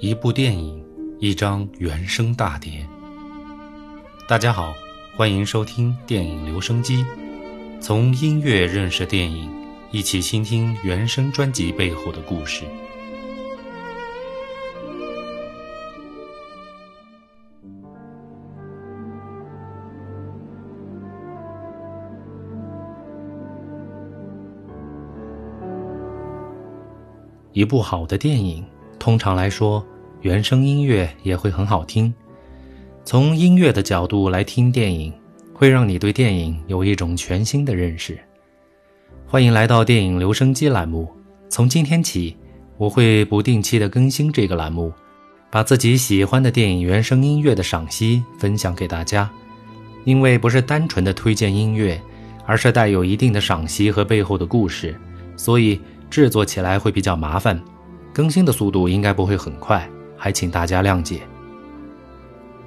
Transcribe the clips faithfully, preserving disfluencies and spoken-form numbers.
一部电影，一张原声大碟。大家好，欢迎收听电影留声机，从音乐认识电影，一起倾听原声专辑背后的故事。一部好的电影，通常来说，原声音乐也会很好听。从音乐的角度来听电影，会让你对电影有一种全新的认识。欢迎来到电影留声机栏目，从今天起，我会不定期的更新这个栏目，把自己喜欢的电影原声音乐的赏析分享给大家。因为不是单纯的推荐音乐，而是带有一定的赏析和背后的故事，所以制作起来会比较麻烦，更新的速度应该不会很快，还请大家谅解。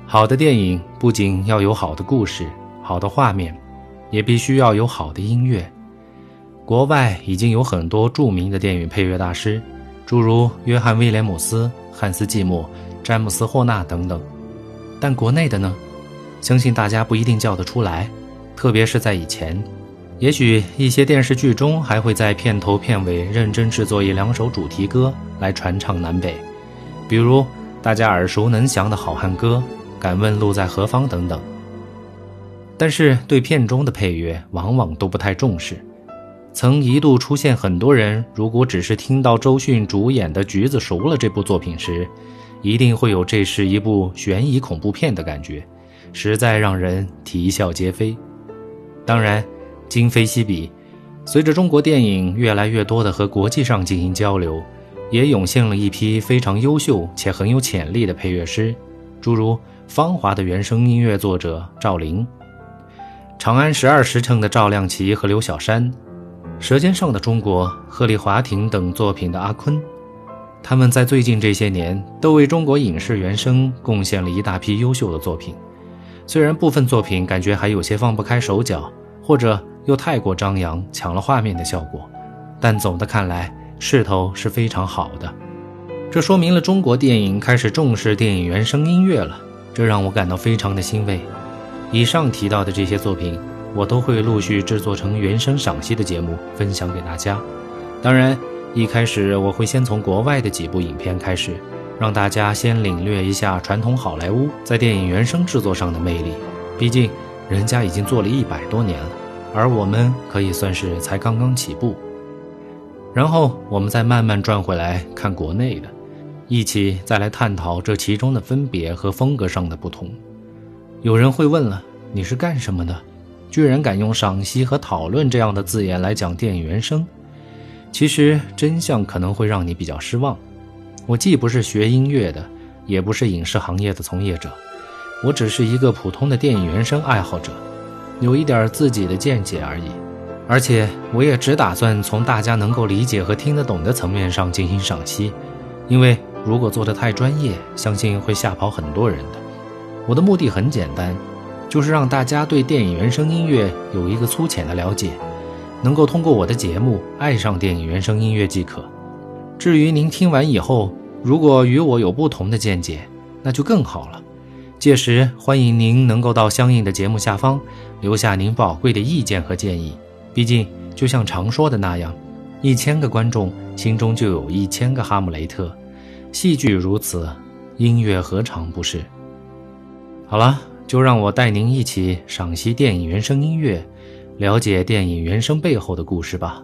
好的电影不仅要有好的故事、好的画面，也必须要有好的音乐。国外已经有很多著名的电影配乐大师，诸如约翰·威廉姆斯、汉斯·季默、詹姆斯·霍纳等等，但国内的呢，相信大家不一定叫得出来，特别是在以前。也许一些电视剧中还会在片头片尾认真制作一两首主题歌来传唱南北，比如大家耳熟能详的《好汉歌》、《敢问路在何方》等等。但是对片中的配乐往往都不太重视，曾一度出现很多人，如果只是听到周迅主演的《橘子熟了》这部作品时，一定会有这是一部悬疑恐怖片的感觉，实在让人啼笑皆非。当然今非昔比，随着中国电影越来越多的和国际上进行交流，也涌现了一批非常优秀且很有潜力的配乐师，诸如《芳华》的原声音乐作者赵琳，《长安十二时辰》的赵亮奇和刘小山，《舌尖上的中国》、鹤唳华亭等作品的阿坤。他们在最近这些年都为中国影视原声贡献了一大批优秀的作品，虽然部分作品感觉还有些放不开手脚，或者又太过张扬，抢了画面的效果，但总的看来势头是非常好的。这说明了中国电影开始重视电影原声音乐了，这让我感到非常的欣慰。以上提到的这些作品，我都会陆续制作成原声赏析的节目分享给大家。当然一开始我会先从国外的几部影片开始，让大家先领略一下传统好莱坞在电影原声制作上的魅力，毕竟人家已经做了一百多年了，而我们可以算是才刚刚起步。然后我们再慢慢转回来看国内的，一起再来探讨这其中的分别和风格上的不同。有人会问了，你是干什么的？居然敢用赏析和讨论这样的字眼来讲电影原声？其实真相可能会让你比较失望，我既不是学音乐的，也不是影视行业的从业者，我只是一个普通的电影原声爱好者，有一点自己的见解而已，而且我也只打算从大家能够理解和听得懂的层面上进行赏析，因为如果做得太专业，相信会吓跑很多人的。我的目的很简单，就是让大家对电影原声音乐有一个粗浅的了解，能够通过我的节目爱上电影原声音乐即可。至于您听完以后，如果与我有不同的见解，那就更好了。届时欢迎您能够到相应的节目下方留下您宝贵的意见和建议，毕竟就像常说的那样，一千个观众心中就有一千个哈姆雷特，戏剧如此，音乐何尝不是。好了，就让我带您一起赏析电影原声音乐，了解电影原声背后的故事吧。